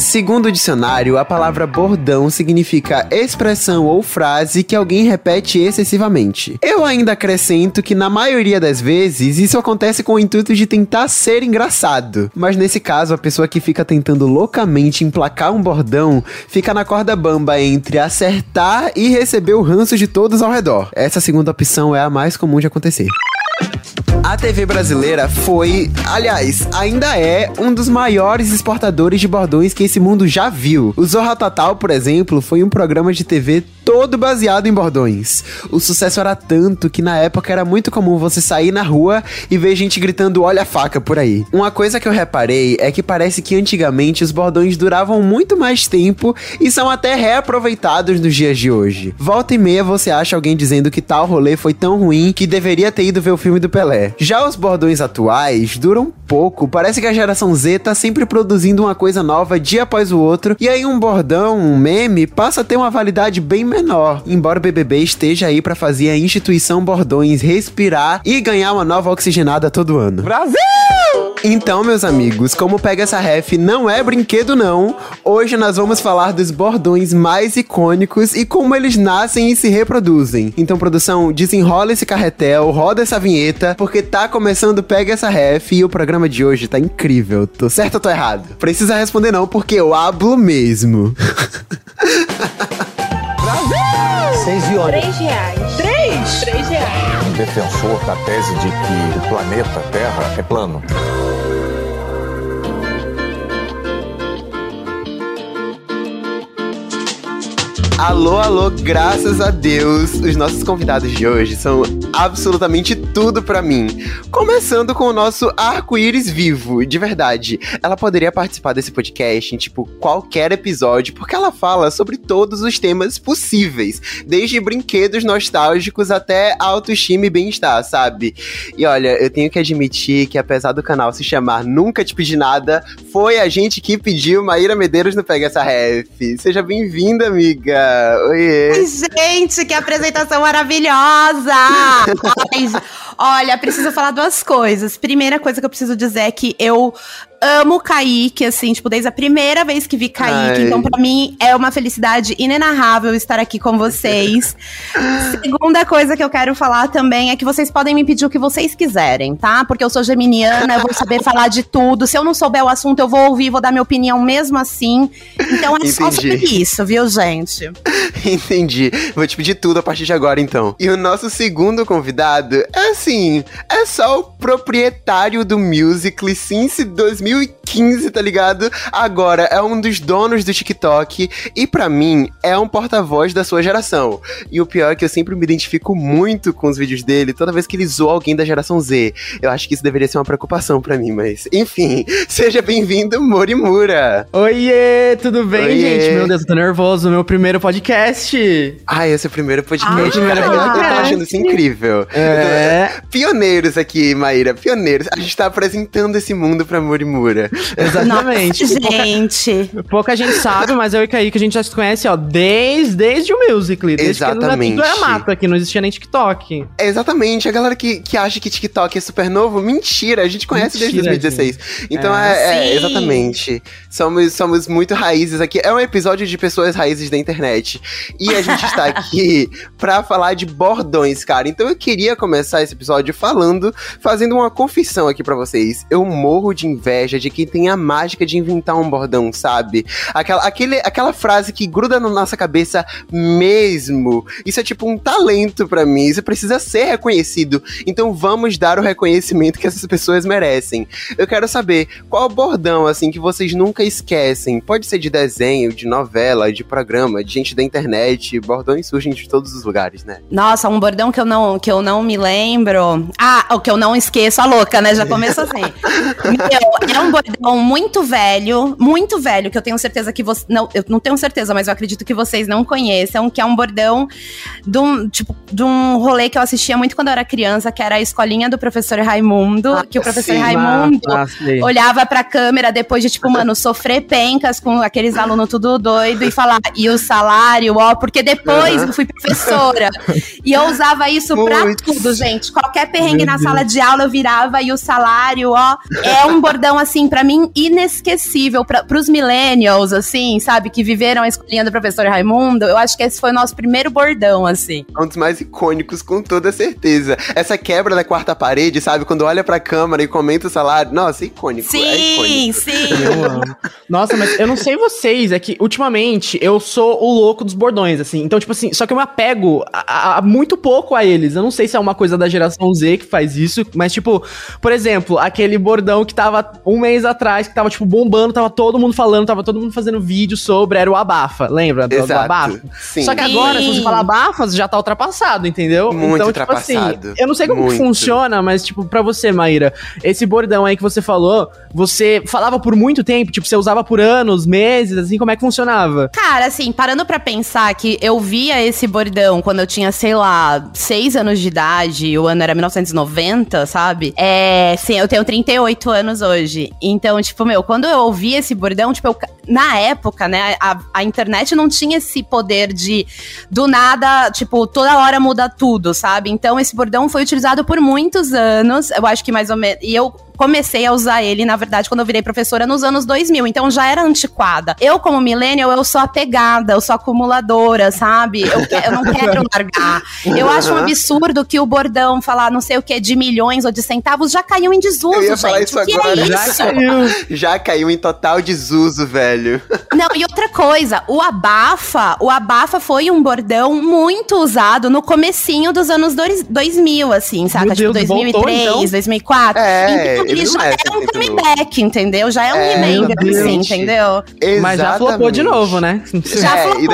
Segundo o dicionário, a palavra bordão significa expressão ou frase que alguém repete excessivamente. Eu ainda acrescento que, na maioria das vezes, isso acontece com o intuito de tentar ser engraçado. Mas nesse caso, a pessoa que fica tentando loucamente emplacar um bordão fica na corda bamba entre acertar e receber o ranço de todos ao redor. Essa segunda opção é a mais comum de acontecer. A TV brasileira foi, aliás, ainda é um dos maiores exportadores de bordões que esse mundo já viu. O Zorra Total, por exemplo, foi um programa de TV todo baseado em bordões. O sucesso era tanto que na época era muito comum você sair na rua e ver gente gritando "olha a faca" por aí. Uma coisa que eu reparei é que parece que antigamente os bordões duravam muito mais tempo e são até reaproveitados nos dias de hoje. Volta e meia você acha alguém dizendo que tal rolê foi tão ruim que deveria ter ido ver o filme do Pelé. Já os bordões atuais duram pouco, parece que a geração Z tá sempre produzindo uma coisa nova dia após o outro, e aí um bordão, um meme, passa a ter uma validade bem menor. Embora o BBB esteja aí pra fazer a instituição bordões respirar e ganhar uma nova oxigenada todo ano. Brasil! Então, meus amigos, como Pega Essa Ref não é brinquedo não, hoje nós vamos falar dos bordões mais icônicos e como eles nascem e se reproduzem. Então, produção, desenrola esse carretel, roda essa vinheta, porque tá começando Pega Essa Ref e o programa de hoje tá incrível. Tô certo ou tô errado? Precisa responder não, porque eu hablo mesmo. Brasil! 6 e 8. 3 reais. 3 reais. Defensor da tese de que o planeta Terra é plano. Alô, alô, graças a Deus, os nossos convidados de hoje são absolutamente tudo pra mim. Começando com o nosso arco-íris vivo, de verdade. Ela poderia participar desse podcast em, qualquer episódio, porque ela fala sobre todos os temas possíveis, desde brinquedos nostálgicos até autoestima e bem-estar, sabe? E olha, eu tenho que admitir que apesar do canal se chamar Nunca Te Pedi Nada, foi a gente que pediu Maíra Medeiros no Pega Essa Ref. Seja bem-vinda, amiga. Oiê. Gente, que apresentação maravilhosa! Mas, olha, preciso falar duas coisas. Primeira coisa que eu preciso dizer é que eu amo o Kaique, assim, desde a primeira vez que vi Kaique. Ai. Então, pra mim, é uma felicidade inenarrável estar aqui com vocês. Segunda coisa que eu quero falar também é que vocês podem me pedir o que vocês quiserem, tá? Porque eu sou geminiana, eu vou saber falar de tudo. Se eu não souber o assunto, eu vou ouvir, vou dar minha opinião mesmo assim. Então, é Entendi. Só sobre isso, viu, gente? Entendi. Vou te pedir tudo a partir de agora, então. E o nosso segundo convidado é, assim, é só o proprietário do Musical.ly Since 2015, tá ligado? Agora é um dos donos do TikTok e pra mim é um porta-voz da sua geração. E o pior é que eu sempre me identifico muito com os vídeos dele toda vez que ele zoa alguém da geração Z. Eu acho que isso deveria ser uma preocupação pra mim, mas enfim, seja bem-vindo, Morimura! Oiê, tudo bem, gente? Meu Deus, eu tô nervoso, meu primeiro podcast! Ai, esse é o primeiro podcast, cara, eu tô achando isso incrível. É. Pioneiros aqui, Maíra, pioneiros. A gente tá apresentando esse mundo pra Morimura. Exatamente. Nossa, gente. Pouca gente sabe, mas eu e Kaique, a gente já se conhece, ó, desde o Musical.ly. Exatamente. Desde que era mata, que não existia nem TikTok. Exatamente. A galera que acha que TikTok é super novo, mentira. A gente conhece desde 2016. Gente. Então, exatamente. Somos muito raízes aqui. É um episódio de pessoas raízes da internet. E a gente está aqui pra falar de bordões, cara. Então, eu queria começar esse episódio fazendo uma confissão aqui pra vocês. Eu morro de inveja de quem tem a mágica de inventar um bordão, sabe? Aquela frase que gruda na nossa cabeça mesmo. Isso é um talento pra mim. Isso precisa ser reconhecido. Então vamos dar o reconhecimento que essas pessoas merecem. Eu quero saber qual bordão, assim, que vocês nunca esquecem. Pode ser de desenho, de novela, de programa, de gente da internet. Bordões surgem de todos os lugares, né? Nossa, um bordão que eu não me lembro. Ah, o que eu não esqueço. A louca, né? Já começou assim. Meu, é um bordão muito velho, que eu tenho certeza que vocês... Não, eu não tenho certeza, mas eu acredito que vocês não conheçam, que é um bordão de um rolê que eu assistia muito quando eu era criança, que era a Escolinha do Professor Raimundo, que o Professor Raimundo olhava pra câmera depois de, sofrer pencas com aqueles alunos tudo doido e falar, e o salário ó, porque depois eu fui professora. E eu usava isso pra tudo, gente. Qualquer perrengue na sala de aula eu virava, e o salário, ó, é um bordão, assim, pra mim, inesquecível. Pros millennials, assim, sabe, que viveram a Escolinha do Professor Raimundo, eu acho que esse foi o nosso primeiro bordão, assim. Um dos mais icônicos, com toda certeza. Essa quebra da quarta parede, sabe, quando olha pra câmera e comenta o salário, nossa, é icônico. Sim, é icônico. Sim. Eu amo. Nossa, mas eu não sei vocês, é que ultimamente eu sou o louco dos bordões, assim. Então, tipo assim, só que eu me apego a muito pouco a eles. Eu não sei se é uma coisa da geração Z que faz isso, mas, tipo, por exemplo, aquele bordão que tava um mês atrás, que tava, tipo, bombando, tava todo mundo falando, tava todo mundo fazendo vídeo sobre, era o abafa, lembra? Exato. Do abafa. Sim. Só que agora, se você falar abafa, já tá ultrapassado, entendeu? Muito então, ultrapassado. Tipo assim, eu não sei como que funciona, mas, tipo, pra você, Maíra, esse bordão aí que você falou, você falava por muito tempo, tipo, você usava por anos, meses, assim, como é que funcionava? Cara, assim, parando pra pensar que eu via esse bordão quando eu tinha, sei lá, 6 anos de idade, o ano era 1990, sabe? É, sim, eu tenho 38 anos hoje. Então, tipo, meu, quando eu ouvi esse bordão, tipo, eu, na época, né, a internet não tinha esse poder de, do nada, tipo, toda hora muda tudo, sabe? Então, esse bordão foi utilizado por muitos anos, eu acho que mais ou menos, e eu comecei a usar ele, na verdade, quando eu virei professora nos anos 2000, então já era antiquada. Eu, como millennial, eu sou apegada, eu sou acumuladora, sabe? Eu não quero largar. Eu acho um absurdo que o bordão falar não sei o que, de milhões ou de centavos, já caiu em desuso, eu ia gente. Falar isso o que agora. É já isso? Já caiu em total desuso, velho. Não, e outra coisa, o abafa foi um bordão muito usado no comecinho dos anos 2000, assim, saca? Meu tipo, Deus, 2003, voltou, então? 2004. É, então, ele já é um comeback, entendeu? Já é um remake, assim, entendeu? Exatamente. Mas já flopou de novo, né? Já flopou. E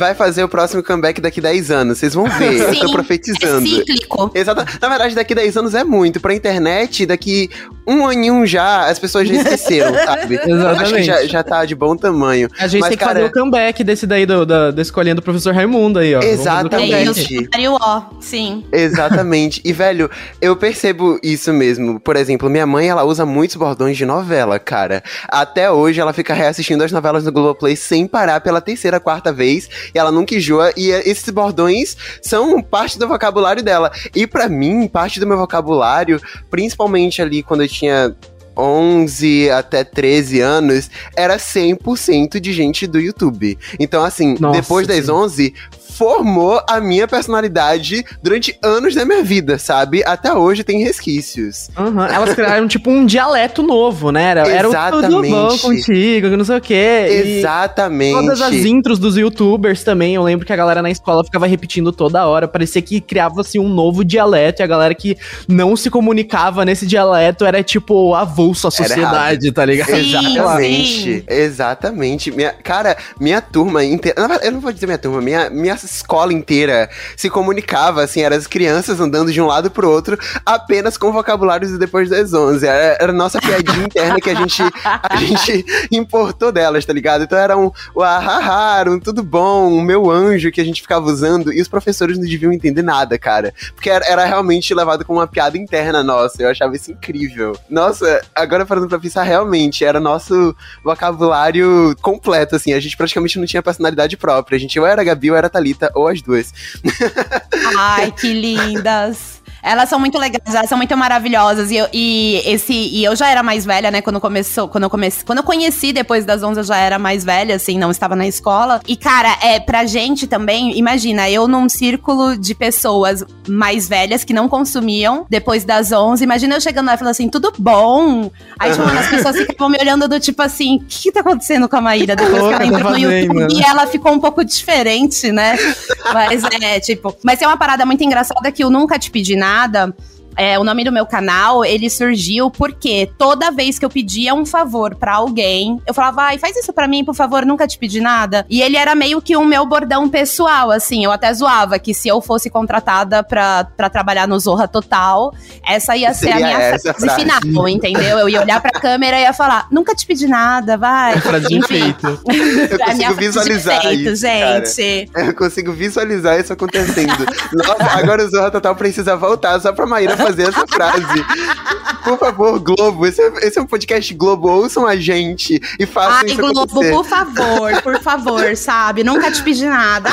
daí vai fazer o próximo comeback daqui 10 anos, vocês vão ver, eu tô profetizando. É cíclico. Exato. Na verdade, daqui 10 anos é muito. Pra internet, daqui um aninho já, as pessoas já esqueceram, sabe? Exatamente. Acho que já tá de bom tamanho. A gente tem que fazer o comeback desse daí, da Escolinha do Professor Raimundo aí, ó. Exatamente. Sim. Exatamente. E, velho, eu percebo isso mesmo. Por exemplo, minha mãe, ela usa muitos bordões de novela, cara. Até hoje, ela fica reassistindo as novelas no Globoplay sem parar pela terceira, quarta vez. E ela nunca enjoa, e esses bordões são parte do vocabulário dela. E pra mim, parte do meu vocabulário, principalmente ali quando eu tinha 11 até 13 anos, era 100% de gente do YouTube. Então, assim, nossa, depois das 11... formou a minha personalidade durante anos da minha vida, sabe? Até hoje tem resquícios. Uhum. Elas criaram, tipo, um dialeto novo, né? Era tudo bom contigo, não sei o quê. Exatamente. E todas as intros dos youtubers também, eu lembro que a galera na escola ficava repetindo toda hora, parecia que criava, assim, um novo dialeto, e a galera que não se comunicava nesse dialeto era, tipo, avulso à sociedade, tá ligado? Sim, exatamente. Sim. Exatamente. Minha turma inteira... Eu não vou dizer minha turma, minha escola inteira se comunicava, assim, eram as crianças andando de um lado pro outro apenas com vocabulários de Depois das 11. Era a nossa piadinha interna que a gente importou delas, tá ligado? Então era o ahahá, um tudo bom, um meu anjo que a gente ficava usando, e os professores não deviam entender nada, cara. Porque era realmente levado como uma piada interna nossa, eu achava isso incrível. Nossa, agora falando pra pensar, realmente, era nosso vocabulário completo, assim, a gente praticamente não tinha personalidade própria, a gente ou era Gabi ou era Thalita, ou as duas. Ai, que lindas! Elas são muito legais, elas são muito maravilhosas. E eu já era mais velha, né? Quando eu conheci Depois das 11, eu já era mais velha, assim, não estava na escola. E, cara, pra gente também, imagina, eu num círculo de pessoas mais velhas que não consumiam Depois das 11. Imagina eu chegando lá e falando assim, tudo bom? Aí, tipo, as pessoas ficavam me olhando do tipo assim, o que tá acontecendo com a Maíra? Depois que ela entrou no YouTube, e ela ficou um pouco diferente, né? Mas Mas é uma parada muito engraçada que eu Nunca Te Pedi Nada. O nome do meu canal, ele surgiu porque toda vez que eu pedia um favor pra alguém, eu falava, ai, faz isso pra mim, por favor, nunca te pedi nada. E ele era meio que um meu bordão pessoal, assim, eu até zoava que se eu fosse contratada pra trabalhar no Zorra Total, essa ia ser a minha frase final, entendeu? Eu ia olhar pra câmera e ia falar, nunca te pedi nada, vai. É frase de efeito. Eu consigo visualizar efeito, isso, gente. Cara. Eu consigo visualizar isso acontecendo. Nossa, agora o Zorra Total precisa voltar só pra Maíra fazer essa frase. Por favor, Globo, esse é um podcast Globo, ouçam a gente e façam isso Globo, acontecer. Por favor, sabe? Nunca te pedi nada.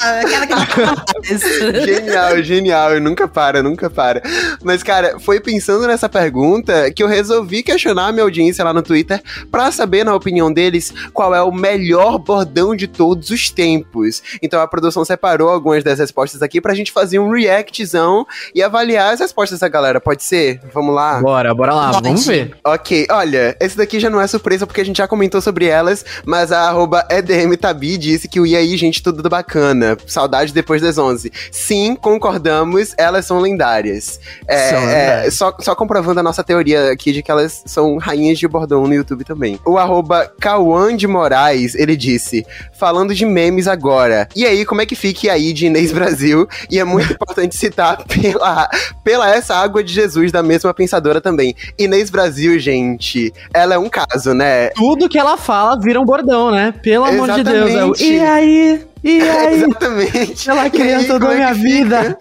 Ah, aquela que não faz. Genial, genial. Nunca para, nunca para. Mas, cara, foi pensando nessa pergunta que eu resolvi questionar a minha audiência lá no Twitter pra saber, na opinião deles, qual é o melhor bordão de todos os tempos. Então, a produção separou algumas das respostas aqui pra gente fazer um reactzão e avaliar as respostas da galera. Pode ser? Vamos lá? Bora lá. Pode. Vamos ver. Ok, olha, esse daqui já não é surpresa porque a gente já comentou sobre elas, mas a @edmtabi disse que o E aí, gente, tudo bacana. Saudade depois das 11. Sim, concordamos, elas são lendárias. Só comprovando a nossa teoria aqui de que elas são rainhas de bordão no YouTube também. O @Cauan de Moraes, ele disse, falando de memes agora. E aí, como é que fica E aí de Inês Brasil? E é muito importante citar pela essa água de Jesus da mesma pensadora também. Inês Brasil, gente, ela é um caso, né? Tudo que ela fala vira um bordão, né? Pelo amor de Deus. E aí? E aí? Exatamente. Ela criança da minha vida.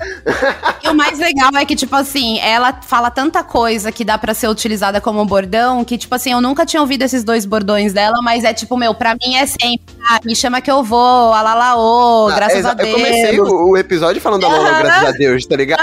E o mais legal é que, tipo assim, ela fala tanta coisa que dá pra ser utilizada como bordão, que, tipo assim, eu nunca tinha ouvido esses dois bordões dela, mas é tipo, meu, pra mim é sempre, ah, me chama que eu vou, alalaô, graças a Deus. Eu comecei o episódio falando alalaô, graças a Deus, tá ligado?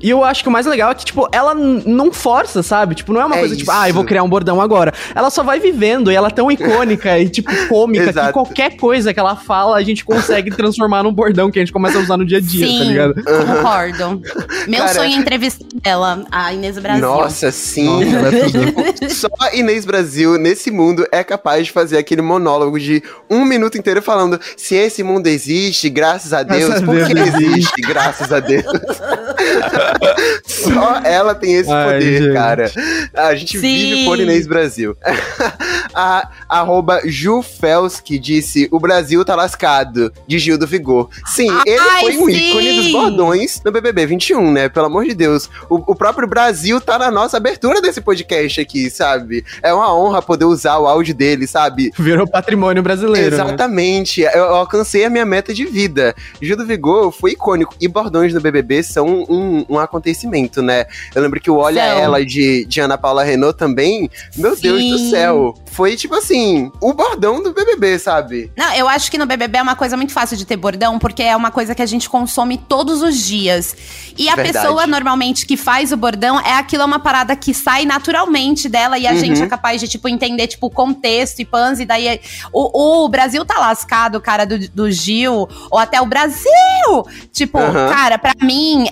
E eu acho que o mais legal é que, tipo, ela não força, sabe? Tipo, não é uma coisa isso. Tipo, eu vou criar um bordão agora. Ela só vai vivendo, e ela é tão icônica e, tipo, cômica, que qualquer coisa que ela fala, a gente consegue transformar num bordão que a gente começa a usar no dia a dia, sim, tá ligado? Concordo. Meu sonho é entrevistar ela, a Inês Brasil. Nossa, sim. Só a Inês Brasil, nesse mundo, é capaz de fazer aquele monólogo de um minuto inteiro falando, se esse mundo existe, graças a Deus, porque existe, graças a Deus. Só ela tem esse poder, gente. Cara. A gente vive por Inês Brasil. A @Jufelski disse, o Brasil tá lascado, de Gil do Vigor. Sim, ele foi um ícone dos bordões no BBB 21, né? Pelo amor de Deus. O próprio Brasil tá na nossa abertura desse podcast aqui, sabe? É uma honra poder usar o áudio dele, sabe? Virou patrimônio brasileiro. Exatamente. Né? Eu alcancei a minha meta de vida. Gil do Vigor foi icônico. E bordões no BBB são um acontecimento, né? Eu lembro que o Olha Ela de Ana Paula Renault também, meu Deus do céu. Foi, tipo assim, o bordão do BBB, sabe? Não, eu acho que no BBB é uma coisa muito fácil de ter bordão, porque é uma coisa que a gente consome todos os dias. E a pessoa, normalmente, que faz o bordão, é uma parada que sai naturalmente dela, e a gente é capaz de, tipo, entender, tipo, o contexto e pans, e daí o Brasil tá lascado, cara, do Gil, ou até o Brasil! Tipo, cara, pra mim,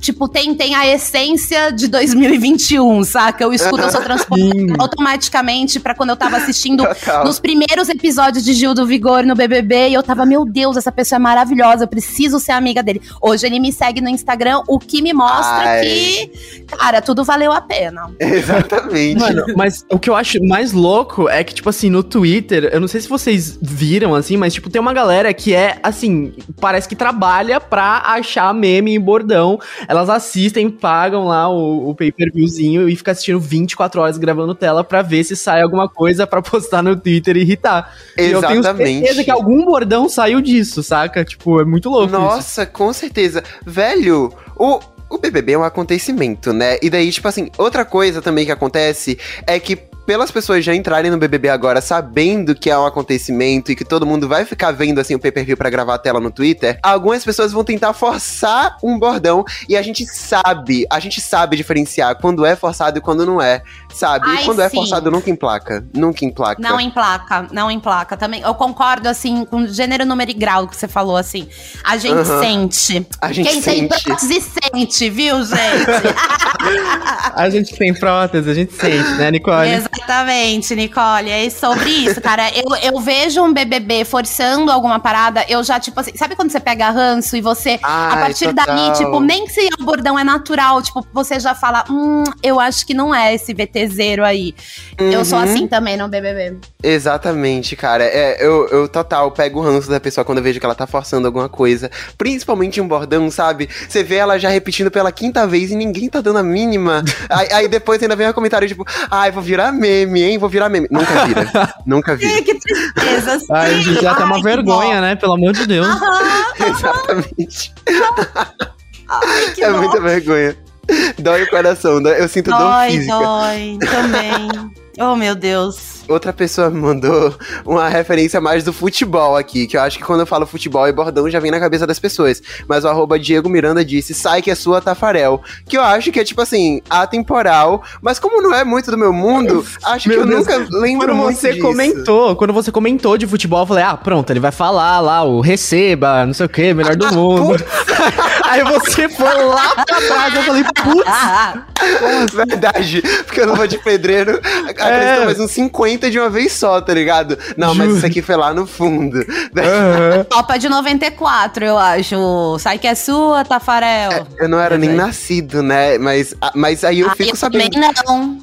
tipo, tem a essência de 2021, saca? Eu escuto, eu sou transportada automaticamente pra quando eu tava assistindo nos primeiros episódios de Gil do Vigor no BBB, e eu tava, meu Deus, essa pessoa é maravilhosa, eu preciso ser amiga dele. Hoje ele me segue no Instagram, o que me mostra que, cara, tudo valeu a pena. Exatamente. Mano, mas o que eu acho mais louco é que, tipo assim, no Twitter, eu não sei se vocês viram, assim, mas, tipo, tem uma galera que assim, parece que trabalha pra achar meme e bordão. Elas assistem, pagam lá o pay-per-viewzinho e fica assistindo 24 horas gravando tela pra ver se sai alguma coisa pra postar no Twitter e irritar. Exatamente. E eu tenho certeza que algum bordão saiu disso, saca? Tipo, é muito louco. Nossa, isso. Com certeza. Velho, o BBB é um acontecimento, né? E daí, tipo assim, outra coisa também que acontece é que pelas pessoas já entrarem no BBB agora sabendo que é um acontecimento e que todo mundo vai ficar vendo, assim, o pay-per-view pra gravar a tela no Twitter, algumas pessoas vão tentar forçar um bordão e a gente sabe diferenciar quando é forçado e quando não é, sabe? E quando é forçado nunca emplaca. Não emplaca. Também, eu concordo, assim, com o gênero, número e grau que você falou, assim. A gente sente. Quem tem prótese sente, viu, gente? A gente tem prótese, a gente sente, né, Nicole? Exatamente, Nicole, é sobre isso, cara. Eu vejo um BBB forçando alguma parada, eu já, tipo assim, sabe quando você pega ranço e você, a partir daí, tipo, nem que se o bordão é natural, tipo, você já fala, eu acho que não é esse VTZero aí. Eu sou assim também no BBB. Exatamente, cara, eu pego o ranço da pessoa quando eu vejo que ela tá forçando alguma coisa, principalmente um bordão, sabe? Você vê ela já repetindo pela quinta vez e ninguém tá dando a mínima. Aí depois ainda vem um comentário, tipo, vou virar meme, hein? Vou virar meme. Nunca vira. Nunca vi. Que tristeza. A gente já tá uma vergonha, né? Pelo amor de Deus. Exatamente. Ai, que dó. Muita vergonha. Dói o coração, dói. Eu sinto dor física. Dói também. Oh, meu Deus. Outra pessoa me mandou uma referência mais do futebol aqui, que eu acho que quando eu falo futebol e bordão já vem na cabeça das pessoas. Mas o @Diego Miranda disse, sai que é sua, Tafarel. Que eu acho que é tipo assim, atemporal, mas como não é muito do meu mundo, acho meu que Deus, eu nunca lembro muito disso. Quando você comentou de futebol, eu falei, ah, pronto, ele vai falar lá, o receba, não sei o que, melhor do mundo. Aí você foi lá pra trás, eu falei, putz. Verdade, porque eu não vou de pedreiro... mais uns 50 de uma vez só, tá ligado? Não, juro. Mas isso aqui foi lá no fundo. Uhum. Copa de 94, eu acho. Sai que é sua, Tafarel. É, eu não era nem nascido, né? Mas aí eu fico eu sabendo...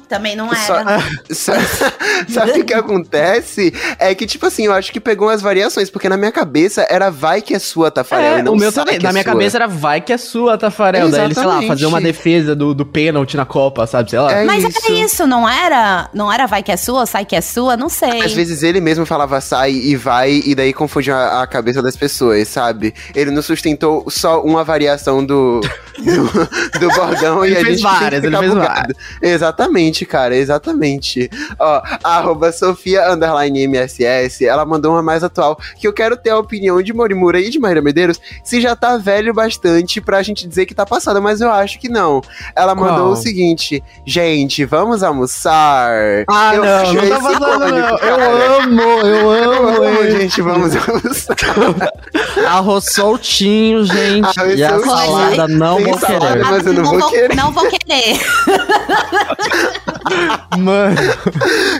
Também não era. Sabe o que acontece? É que, tipo assim, eu acho que pegou umas variações, porque na minha cabeça era vai que é sua, Tafarel. Não o meu também. Na minha cabeça era vai que é sua, Tafarel. Daí ele, sei lá, fazer uma defesa do pênalti na Copa, sabe? Sei lá. Mas era isso, não era... Não era vai que é sua, sai que é sua, não sei. Às vezes ele mesmo falava sai e vai, e daí confundia a cabeça das pessoas, sabe? Ele não sustentou só uma variação do bordão e a gente fez várias. Exatamente, cara, exatamente. Ó, @Sofia_MSS, ela mandou uma mais atual, que eu quero ter a opinião de Morimura e de Maíra Medeiros, se já tá velho bastante pra gente dizer que tá passada, mas eu acho que não. Ela mandou o seguinte, gente, vamos almoçar. Ah, eu não, não tá passando, não. Eu amo, gente, vamos almoçar. Arroz soltinho, gente. E a salada não vou querer. Mas eu não vou querer. Não vou querer. Mano.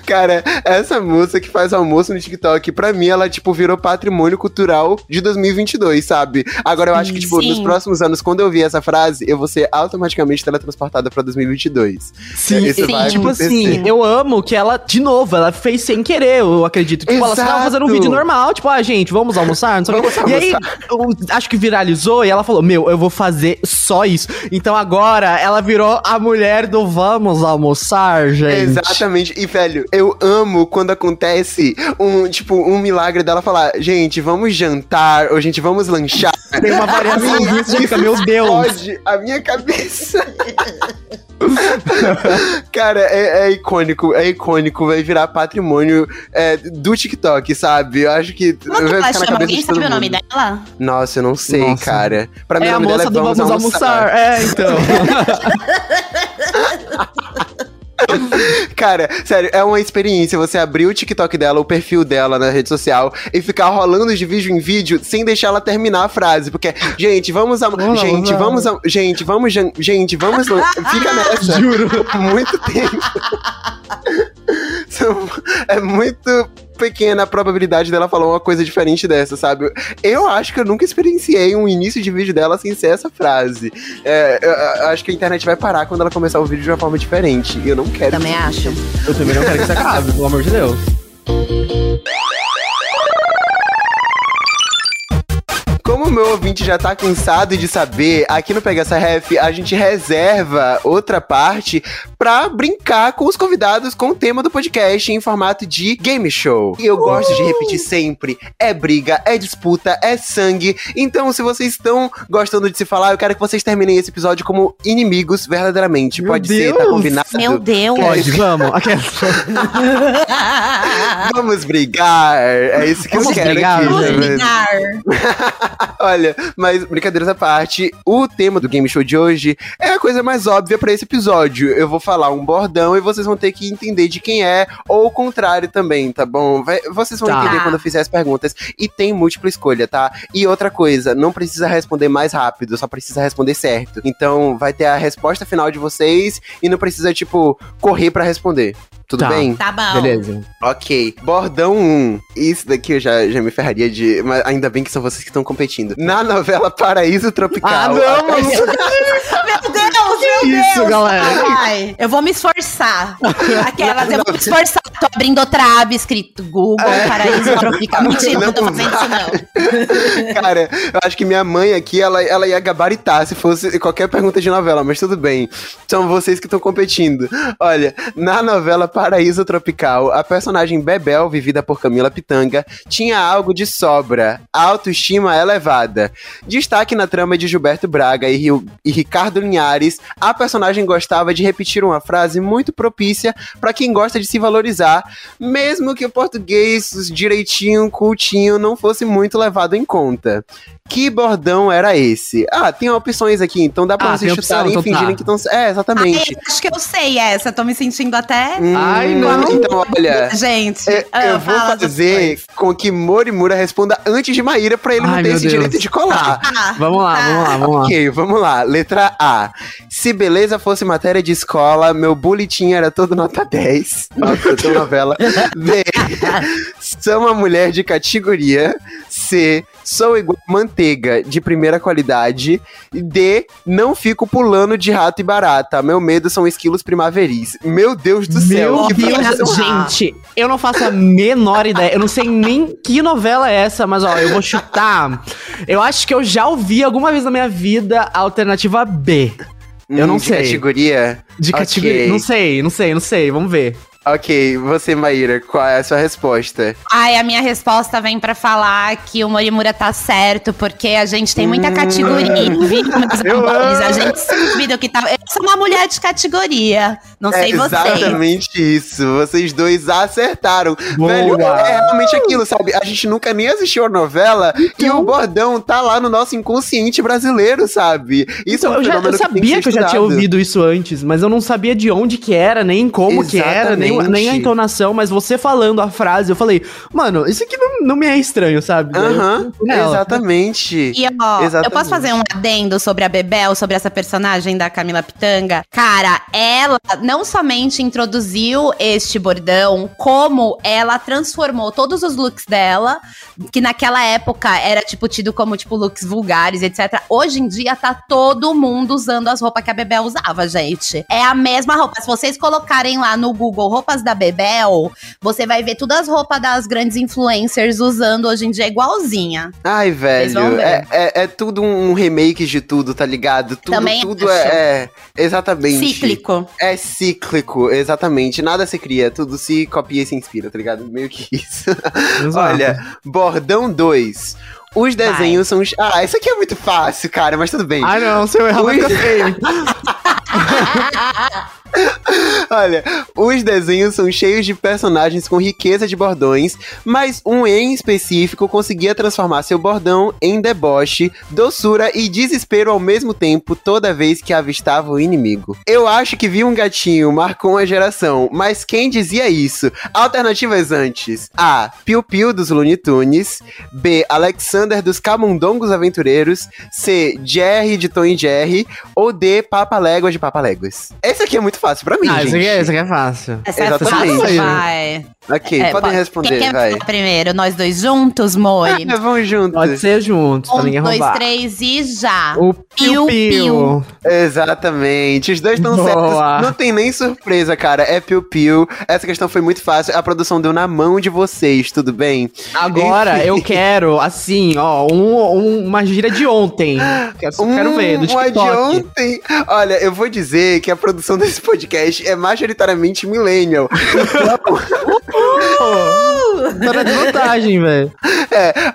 Cara, essa moça que faz almoço no TikTok, pra mim, ela, tipo, virou patrimônio cultural de 2022, sabe? Agora eu acho que, tipo, nos próximos anos, quando eu ouvir essa frase, eu vou ser automaticamente teletransportada pra 2022. Sim, isso vai acontecer. Assim, eu amo que ela, de novo, ela fez sem querer, eu acredito. Tipo, ela tava fazendo um vídeo normal, tipo, ah, gente, vamos almoçar, não sei o que. E aí, acho que viralizou e ela falou, meu, eu vou fazer só isso. Então agora, ela virou a mulher do vamos almoçar, gente. Exatamente. E, velho, eu amo quando acontece um milagre dela falar, gente, vamos jantar, ou gente, vamos lanchar. Tem uma variação disso, meu Deus. Pode, a minha cabeça... Cara, é icônico, vai virar patrimônio do TikTok, sabe? Eu acho que... Alguém sabe o nome dela? Nossa, eu não sei, cara. Pra mim, o nome dela é Vamos Almoçar. É, então... Cara, sério, é uma experiência você abrir o TikTok dela, o perfil dela na rede social e ficar rolando de vídeo em vídeo sem deixar ela terminar a frase, porque gente, vamos almoçar, gente, vamos almoçar, gente, vamos, gente, vamos, fica nessa, juro, por muito tempo. É muito pequena a probabilidade dela falar uma coisa diferente dessa, sabe? Eu acho que eu nunca experienciei um início de vídeo dela sem ser essa frase. Eu acho que a internet vai parar quando ela começar o vídeo de uma forma diferente. Eu não quero. Também acho. Eu também não quero que isso acabe, pelo amor de Deus. Como o meu ouvinte já tá cansado de saber, aqui no Pega Essa Ref, a gente reserva outra parte pra brincar com os convidados com o tema do podcast em formato de game show. E eu gosto de repetir sempre, é briga, é disputa, é sangue. Então, se vocês estão gostando de se falar, eu quero que vocês terminem esse episódio como inimigos verdadeiramente. Meu Pode Deus. Ser, tá combinado? Meu Deus! Pode, vamos. Vamos brigar. É isso que eu quero brigar, aqui. Vamos brigar. Olha, mas brincadeiras à parte, o tema do game show de hoje é a coisa mais óbvia pra esse episódio. Eu vou falar um bordão e vocês vão ter que entender de quem é, ou o contrário também, tá bom? Vocês vão entender quando eu fizer as perguntas. E tem múltipla escolha, tá? E outra coisa, não precisa responder mais rápido, só precisa responder certo. Então vai ter a resposta final de vocês e não precisa, tipo, correr pra responder. Tudo bem? Tá bom. Beleza. Ok. Bordão 1. Isso daqui eu já me ferraria de... Mas ainda bem que são vocês que estão competindo. Na novela Paraíso Tropical. Ah, não! Meu Deus! Isso, galera. Ai, eu vou me esforçar. Aquelas, eu vou me esforçar Tô abrindo outra aba escrito Google, Paraíso Tropical. Mentira, não tô fazendo isso não. Cara, eu acho que minha mãe aqui, ela ia gabaritar se fosse qualquer pergunta de novela, mas tudo bem. São vocês que estão competindo. Olha, na novela Paraíso Tropical, a personagem Bebel, vivida por Camila Pitanga, tinha algo de sobra, autoestima elevada. Destaque na trama de Gilberto Braga e Ricardo Linhares, a personagem gostava de repetir uma frase muito propícia para quem gosta de se valorizar, mesmo que o português direitinho, cultinho, não fosse muito levado em conta. Que bordão era esse? Ah, tem opções aqui, então dá pra vocês chutarem e fingirem que estão... É, exatamente. Ah, acho que eu sei essa, tô me sentindo até... Ai, não. Então, olha... Gente... Eu vou fazer com que Morimura responda antes de Maíra pra ele não ter esse direito de colar. Vamos lá. Ok, vamos lá. Letra A. Se beleza fosse matéria de escola, meu boletim era todo nota 10. Nossa, eu tô novela. B. Sou uma mulher de categoria. C. Sou igual manteiga de primeira qualidade. D. Não fico pulando de rato e barata. Meu medo são esquilos primaveris. Meu Deus do céu. Gente, eu não faço a menor ideia. Eu não sei nem que novela é essa, mas ó, eu vou chutar. Eu acho que eu já ouvi alguma vez na minha vida a alternativa B. Eu não sei. De categoria? De categoria. Não sei. Vamos ver. Ok, você, Maíra, qual é a sua resposta? Ai, a minha resposta vem pra falar que o Morimura tá certo, porque a gente tem muita categoria em vídeos, a gente se duvida que tá... Eu sou uma mulher de categoria, não sei vocês. Exatamente isso, vocês dois acertaram. Boa. Velho, é realmente aquilo, sabe? A gente nunca nem assistiu a novela e o bordão tá lá no nosso inconsciente brasileiro, sabe? Isso é um fenômeno que tem que ser estudado. Eu sabia que eu já tinha ouvido isso antes, mas eu não sabia de onde que era, nem como que era, nem a entonação, mas você falando a frase, eu falei, mano, isso aqui não me é estranho, sabe? Aham, exatamente. E ó, eu posso fazer um adendo sobre a Bebel, sobre essa personagem da Camila Pitanga? Cara, ela não somente introduziu este bordão, como ela transformou todos os looks dela, que naquela época era, tipo, tido como, tipo, looks vulgares, etc. Hoje em dia tá todo mundo usando as roupas que a Bebel usava, gente. É a mesma roupa. Se vocês colocarem lá no Google roupas da Bebel, você vai ver todas as roupas das grandes influencers usando hoje em dia igualzinha. Ai, velho, é tudo um remake de tudo, tá ligado? Tudo é exatamente. Cíclico. É cíclico, exatamente. Nada se cria, tudo se copia e se inspira, tá ligado? Meio que isso. Olha, bordão 2. Os desenhos são... Ah, isso aqui é muito fácil, cara, mas tudo bem. Ah, não, se eu errar, eu feio. Olha, os desenhos são cheios de personagens com riqueza de bordões, mas um em específico conseguia transformar seu bordão em deboche, doçura e desespero ao mesmo tempo toda vez que avistava o inimigo. Eu acho que vi um gatinho, marcou uma geração, mas quem dizia isso? Alternativas antes: A. Piu Piu dos Looney Tunes, B. Alexander dos Camundongos Aventureiros, C. Jerry de Tom e Jerry ou D. Papa Léguas de Papa Léguas. Esse aqui é muito fácil pra mim, gente. Isso aqui é fácil. Exatamente. É fácil, vai. Ok, podem responder, quem vai. Primeiro, nós dois juntos, Mori? Vamos juntos. Pode ser juntos, pra ninguém roubar. 2, 3 e já. O Piu Piu. Exatamente, os dois estão certos. Não tem nem surpresa, cara, é Piu Piu. Essa questão foi muito fácil, a produção deu na mão de vocês, tudo bem? Agora, eu quero, assim, ó, uma gíria de ontem. Quero ver, do TikTok. Uma de ontem? Olha, eu vou dizer que a produção desse podcast é majoritariamente millennial. Tá na desvantagem, velho.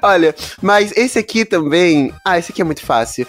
Olha, mas esse aqui também... Ah, esse aqui é muito fácil.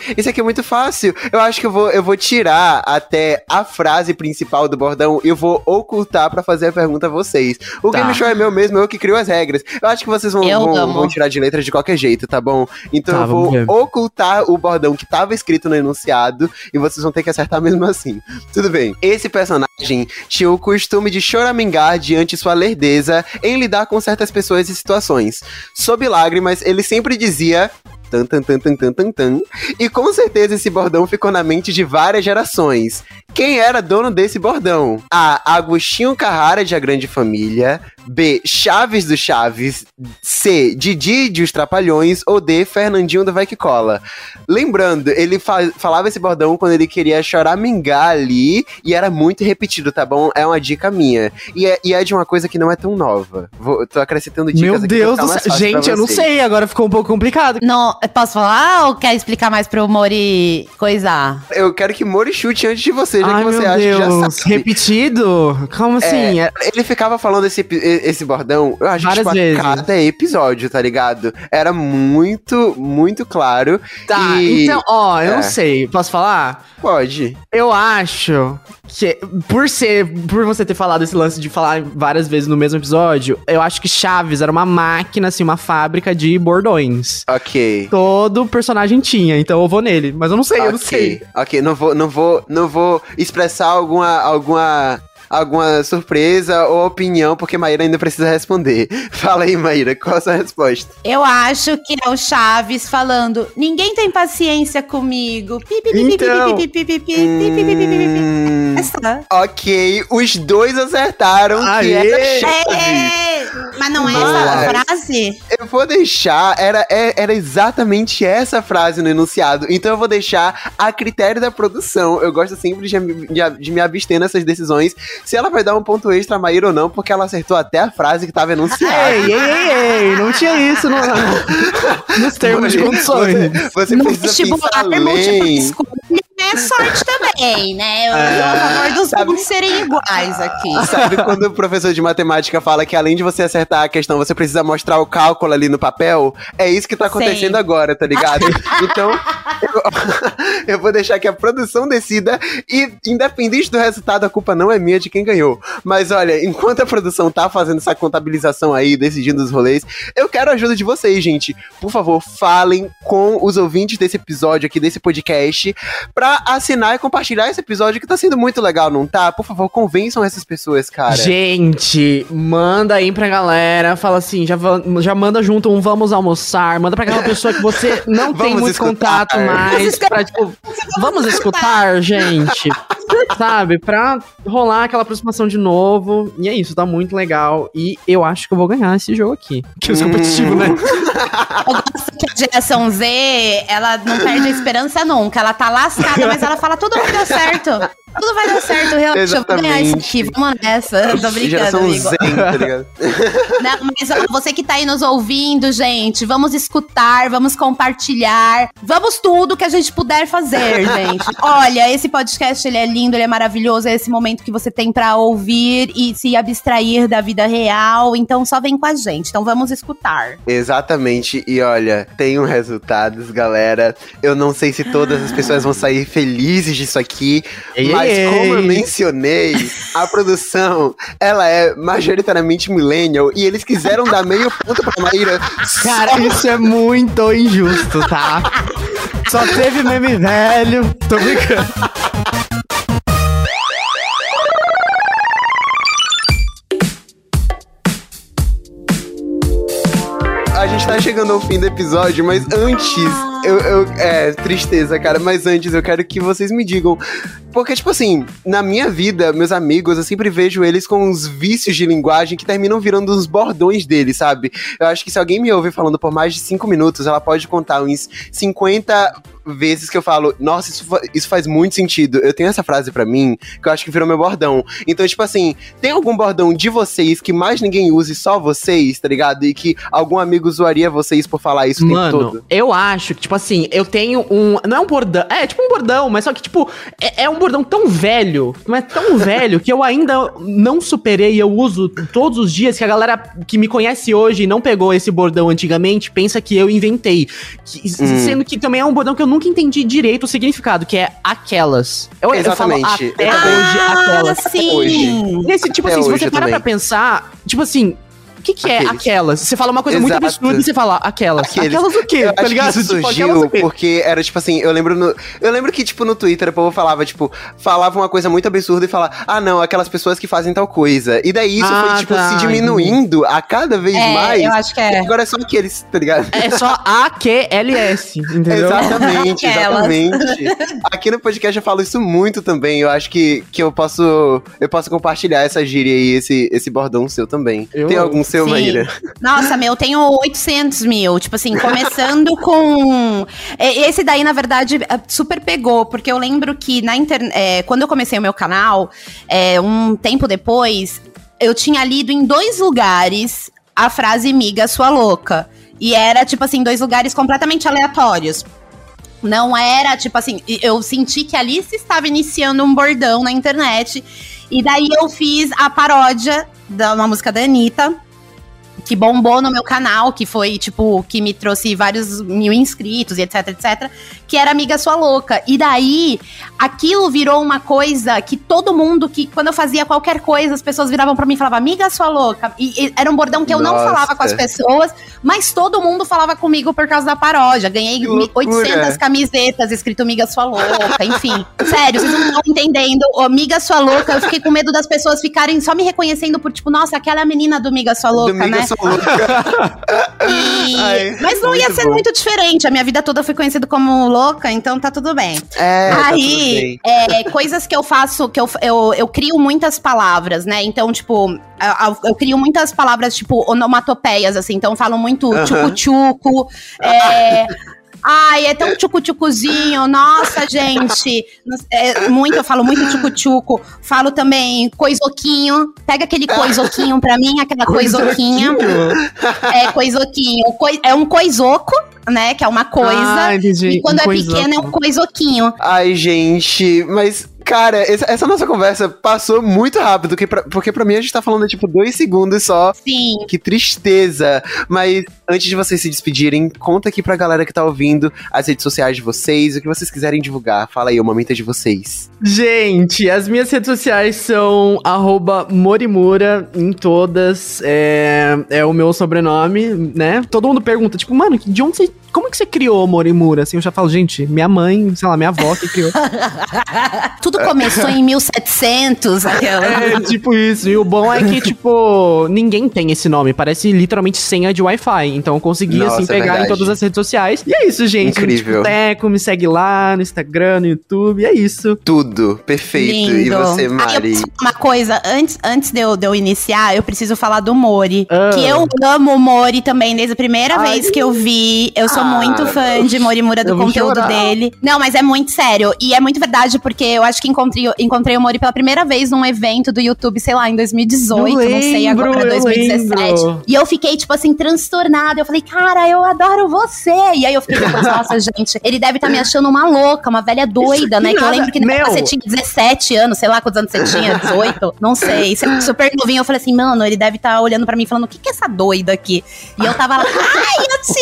Eu acho que eu vou tirar até a frase principal do bordão e eu vou ocultar pra fazer a pergunta a vocês. O Game Show é meu mesmo, eu que crio as regras. Eu acho que vocês vão tirar de letra de qualquer jeito, tá bom? Então eu vou ocultar o bordão que tava escrito no enunciado e vocês vão ter que acertar mesmo assim. Tudo bem. Esse personagem tinha o costume de choramingar diante sua lerdeza em lidar com certas pessoas e situações. Sob lágrimas, ele sempre dizia... Tan, tan, tan, tan, tan, tan, tan. E com certeza esse bordão ficou na mente de várias gerações. Quem era dono desse bordão? A. Agostinho Carrara de A Grande Família, B, Chaves do Chaves, C, Didi de Os Trapalhões ou D, Fernandinho do Vai Que Cola. Lembrando, ele falava esse bordão quando ele queria choramingar ali e era muito repetido, tá bom? É uma dica minha. E é de uma coisa que não é tão nova. Tô acrescentando dicas. Meu aqui, Deus do céu. Gente, eu não sei, agora ficou um pouco complicado. Não, posso falar ou quer explicar mais pro Mori coisar? Eu quero que Mori chute antes de você, já ai, que você acha que já sabe. Repetido? Como assim? Ele ficava falando esse bordão, eu acho que tipo, cada episódio, tá ligado? Era muito, muito claro. Tá, e... então, ó, eu não sei. Posso falar? Pode. Eu acho que, por você ter falado esse lance de falar várias vezes no mesmo episódio, eu acho que Chaves era uma máquina, assim, uma fábrica de bordões. Ok. Todo personagem tinha, então eu vou nele. Mas eu não sei, eu não sei. Ok, não vou expressar alguma surpresa ou opinião, porque Maíra ainda precisa responder. Fala aí, Maíra, qual a sua resposta? Eu acho que é o Chaves falando, ninguém tem paciência comigo. Então... Ok, os dois acertaram. Aê! Que era Chaves. Mas não é essa a frase? Eu vou deixar, era exatamente essa frase no enunciado, então eu vou deixar a critério da produção. Eu gosto sempre de me abster nessas decisões, se ela vai dar um ponto extra a Maíra ou não, porque ela acertou até a frase que tava enunciada. Ei, não tinha isso nos termos de condições. Você precisa pensar além. É sorte também, né? O amor dos mundos serem iguais aqui. Sabe quando o professor de matemática fala que além de você acertar a questão, você precisa mostrar o cálculo ali no papel? É isso que tá acontecendo agora, tá ligado? Então, eu vou deixar que a produção decida e, independente do resultado, a culpa não é minha de quem ganhou. Mas olha, enquanto a produção tá fazendo essa contabilização aí, decidindo os rolês, eu quero a ajuda de vocês, gente. Por favor, falem com os ouvintes desse episódio aqui, desse podcast, pra assinar e compartilhar esse episódio que tá sendo muito legal, não tá? Por favor, convençam essas pessoas, cara. Gente, manda aí pra galera, fala assim, já manda junto um vamos almoçar, manda pra aquela pessoa que você não tem muito contato mais, pra tipo, vamos escutar, gente, sabe? Pra rolar aquela aproximação de novo, e é isso, tá muito legal, e eu acho que eu vou ganhar esse jogo aqui. Que eu sou competitivo, né? Eu gosto que a geração Z, ela não perde a esperança nunca, ela tá lascada, mas ela fala, tudo vai dar certo. Tudo vai dar certo, realmente. Eu vou ganhar isso aqui, vamos nessa. Tô brincando, amigo. Zen, tá ligado? Não, mas ó, você que tá aí nos ouvindo, gente, vamos escutar, vamos compartilhar, vamos tudo que a gente puder fazer, gente. Olha, esse podcast, ele é lindo, ele é maravilhoso, é esse momento que você tem pra ouvir e se abstrair da vida real, então só vem com a gente, então vamos escutar. Exatamente, e olha, tenham resultados, galera. Eu não sei se todas as pessoas vão sair felizes disso aqui, mas como eu mencionei, a produção, ela é majoritariamente millennial e eles quiseram dar meio ponto pra Maíra. Cara, isso é muito injusto, tá? Só teve meme velho. Tô brincando. A gente tá chegando ao fim do episódio, mas antes... tristeza, cara, mas antes eu quero que vocês me digam, porque tipo assim, na minha vida, meus amigos, eu sempre vejo eles com uns vícios de linguagem que terminam virando uns bordões deles, sabe? Eu acho que se alguém me ouve falando por mais de 5 minutos, ela pode contar uns 50 vezes que eu falo, nossa, isso faz muito sentido, eu tenho essa frase pra mim que eu acho que virou meu bordão. Então tipo assim, tem algum bordão de vocês que mais ninguém use, só vocês, tá ligado? E que algum amigo zoaria vocês por falar isso o tempo todo? Mano, eu acho que tipo assim, eu tenho um... Não é um bordão. É, tipo um bordão, mas só que, tipo... É um bordão tão velho, mas tão velho que eu ainda não superei. Eu uso todos os dias, que a galera que me conhece hoje e não pegou esse bordão antigamente, pensa que eu inventei. Sendo que também é um bordão que eu nunca entendi direito o significado, que é aquelas. Exatamente. Eu falo até hoje, aquelas. Sim. Nesse, tipo até assim, se você para pra pensar, tipo assim... O que que é aquelas? Você fala uma coisa Exato. Muito absurda e você fala aquelas. Aquelas o quê? Tá ligado? Isso tipo, surgiu porque era tipo assim, eu lembro que tipo no Twitter o povo falava uma coisa muito absurda e falava, ah não, aquelas pessoas que fazem tal coisa. E daí isso foi tipo se diminuindo a cada vez mais. Eu acho que é. E agora é só aqueles, tá ligado? É só AQLS, entendeu? Exatamente, exatamente. Aqui no podcast eu falo isso muito também. Eu acho que eu posso compartilhar essa gíria e esse bordão seu também. Tem algum seu, Maíra? Nossa, meu, tenho 800 mil. Tipo assim, começando com... Esse daí, na verdade, super pegou. Porque eu lembro que quando eu comecei o meu canal, um tempo depois, eu tinha lido em 2 lugares a frase miga sua louca. E era, tipo assim, 2 lugares completamente aleatórios. Não era, tipo assim, eu senti que ali se estava iniciando um bordão na internet. E daí eu fiz a paródia de uma música da Anitta, que bombou no meu canal, que foi, tipo, que me trouxe vários mil inscritos e etc, etc, que era Amiga Sua Louca. E daí, aquilo virou uma coisa que todo mundo, que quando eu fazia qualquer coisa, as pessoas viravam pra mim e falavam, Amiga Sua Louca. E era um bordão que eu não falava com as pessoas, mas todo mundo falava comigo por causa da paródia. Ganhei 800 camisetas escrito Amiga Sua Louca, enfim. Sério, vocês não estão entendendo. Amiga Sua Louca, eu fiquei com medo das pessoas ficarem só me reconhecendo por, tipo, nossa, aquela menina do Amiga Sua Louca, né? Ai, mas não ia ser muito diferente. A minha vida toda eu fui conhecida como louca, então tá tudo bem. Aí, tá tudo bem. Coisas que eu faço, que eu crio muitas palavras, né? Então, tipo, eu crio muitas palavras, tipo, onomatopeias, assim. Então, eu falo muito tchucu-tchucu. Ai, é tão tchucu-tchucuzinho, nossa, gente. Eu falo muito tchucu-tchucu. Falo também coisoquinho. Pega aquele coisoquinho pra mim, aquela coisoquinha. Coisoquinho. É um coisoco, né, que é uma coisa. E quando é pequeno é um coisoquinho. Ai, gente, mas... Cara, essa nossa conversa passou muito rápido, porque pra mim a gente tá falando tipo 2 segundos só. Sim. Que tristeza. Mas antes de vocês se despedirem, conta aqui pra galera que tá ouvindo as redes sociais de vocês, o que vocês quiserem divulgar. Fala aí, o momento é de vocês. Gente, as minhas redes sociais são @morimura em todas. É o meu sobrenome, né? Todo mundo pergunta, tipo, mano, de onde você... Como que você criou Morimura? Assim, eu já falo, gente, minha mãe, sei lá, minha avó que criou. Tudo começou em 1700. É, tipo isso. E o bom é que, tipo, ninguém tem esse nome. Parece literalmente senha de Wi-Fi. Então eu consegui, assim, pegar verdade. Em todas as redes sociais. E é isso, gente. Incrível. Tipo, me segue lá no Instagram, no YouTube. É isso. Tudo. Perfeito. Lindo. E você, Mari? Eu preciso falar uma coisa. Antes de eu iniciar, eu preciso falar do Mori. Que eu amo o Mori também. Desde a primeira vez que eu vi, eu sou muito fã de Morimura, do conteúdo dele. Não, mas é muito sério. E é muito verdade, porque eu acho que encontrei o Mori pela primeira vez num evento do YouTube, sei lá, em 2018, não sei, agora 2017. Lembro. E eu fiquei, tipo assim, transtornada. Eu falei, cara, eu adoro você. E aí eu fiquei, nossa, gente, ele deve estar me achando uma louca, uma velha doida, né? Que eu lembro que na época você tinha 17 anos, sei lá quantos anos você tinha, 18, não sei. Você super novinho, eu falei assim, mano, ele deve estar olhando pra mim falando, o que é essa doida aqui? E eu tava lá, ai, eu te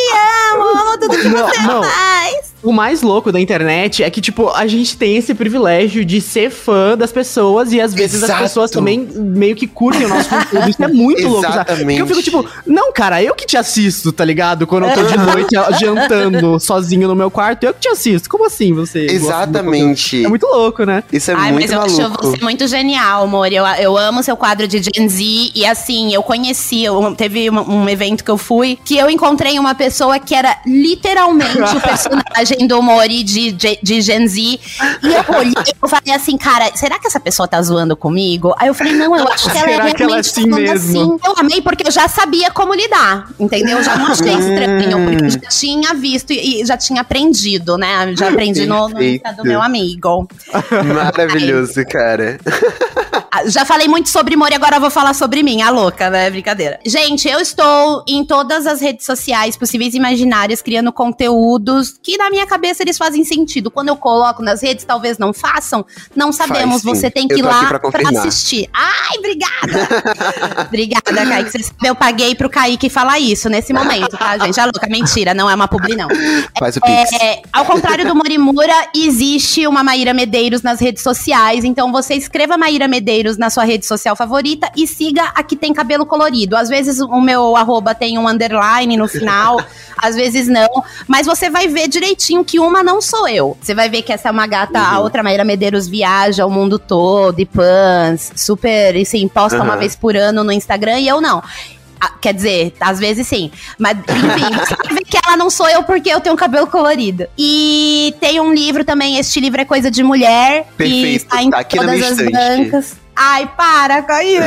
amo! Tudo que você faz. O mais louco da internet é que, tipo, a gente tem esse privilégio de ser fã das pessoas e às vezes as pessoas também meio que curtem o nosso conteúdo. Isso é muito louco, sabe? Porque eu fico, tipo, não, cara, eu que te assisto, tá ligado? Quando eu tô de noite jantando sozinho no meu quarto, eu que te assisto. Como assim você? Exatamente. É muito louco, né? Isso é muito maluco. Mas eu acho você muito genial, amor. Eu amo seu quadro de Gen Z e, assim, eu conheci, teve um evento que eu fui, que eu encontrei uma pessoa que era literalmente o personagem do Mori de Gen Z. E eu olhei e falei assim, cara, será que essa pessoa tá zoando comigo? Aí eu falei, não, eu acho que ela é realmente zoando assim. Eu amei porque eu já sabia como lidar, entendeu? Eu já não achei estranho, porque eu já tinha visto e já tinha aprendido, né? Já aprendi no Insta do meu amigo. Maravilhoso, cara. Já falei muito sobre Mori, agora eu vou falar sobre mim, a louca, né? Brincadeira. Gente, eu estou em todas as redes sociais possíveis e imaginárias, criando conteúdos que na minha cabeça eles fazem sentido. Quando eu coloco nas redes, talvez não façam, não sabemos. Faz, você tem que ir lá pra assistir. Ai, obrigada! Obrigada, Kaique. Eu paguei pro Kaique falar isso nesse momento, tá, gente? A louca, mentira, não é uma publi, não. Faz o pix. Ao contrário do Morimura, existe uma Maíra Medeiros nas redes sociais, então você escreva Maíra Medeiros Medeiros na sua rede social favorita e siga a que tem cabelo colorido. Às vezes o meu arroba tem um underline no final, às vezes não. Mas você vai ver direitinho que uma não sou eu. Você vai ver que essa é uma gata, uhum. A outra, Maíra Medeiros, viaja o mundo todo e pans, super, assim, posta uma vez por ano no Instagram e eu não. Quer dizer, às vezes sim. Mas, enfim, você vai ver que ela não sou eu porque eu tenho um cabelo colorido. E tem um livro também, este livro é coisa de mulher. Perfeito, tá em aqui todas as bancas. Ai, para com isso!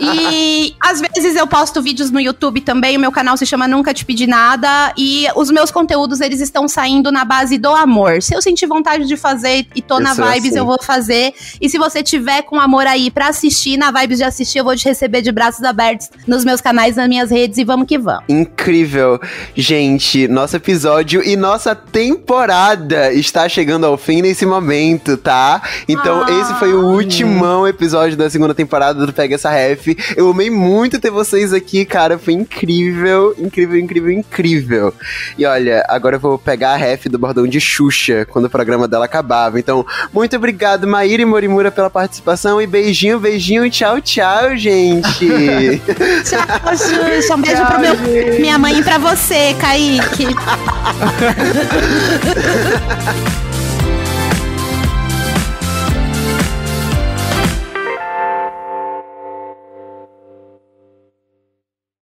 E às vezes eu posto vídeos no YouTube também, o meu canal se chama Nunca Te Pedi Nada, e os meus conteúdos, eles estão saindo na base do amor. Se eu sentir vontade de fazer e tô na vibes, assim, eu vou fazer. E se você tiver com amor aí pra assistir, na vibes de assistir, eu vou te receber de braços abertos nos meus canais, nas minhas redes, e vamos que vamos. Incrível! Gente, nosso episódio e nossa temporada está chegando ao fim nesse momento, tá? Então, esse foi o ultimão episódio da segunda temporada do Pega Essa Ref. Eu amei muito ter vocês aqui, cara. Foi incrível, incrível, incrível, incrível. E olha, agora eu vou pegar a ref do bordão de Xuxa, quando o programa dela acabava. Então, muito obrigado, Maíra e Morimura, pela participação. E beijinho, beijinho. Tchau, tchau, gente. Tchau, Xuxa. Um beijo tchau, pro minha mãe e pra você, Kaique.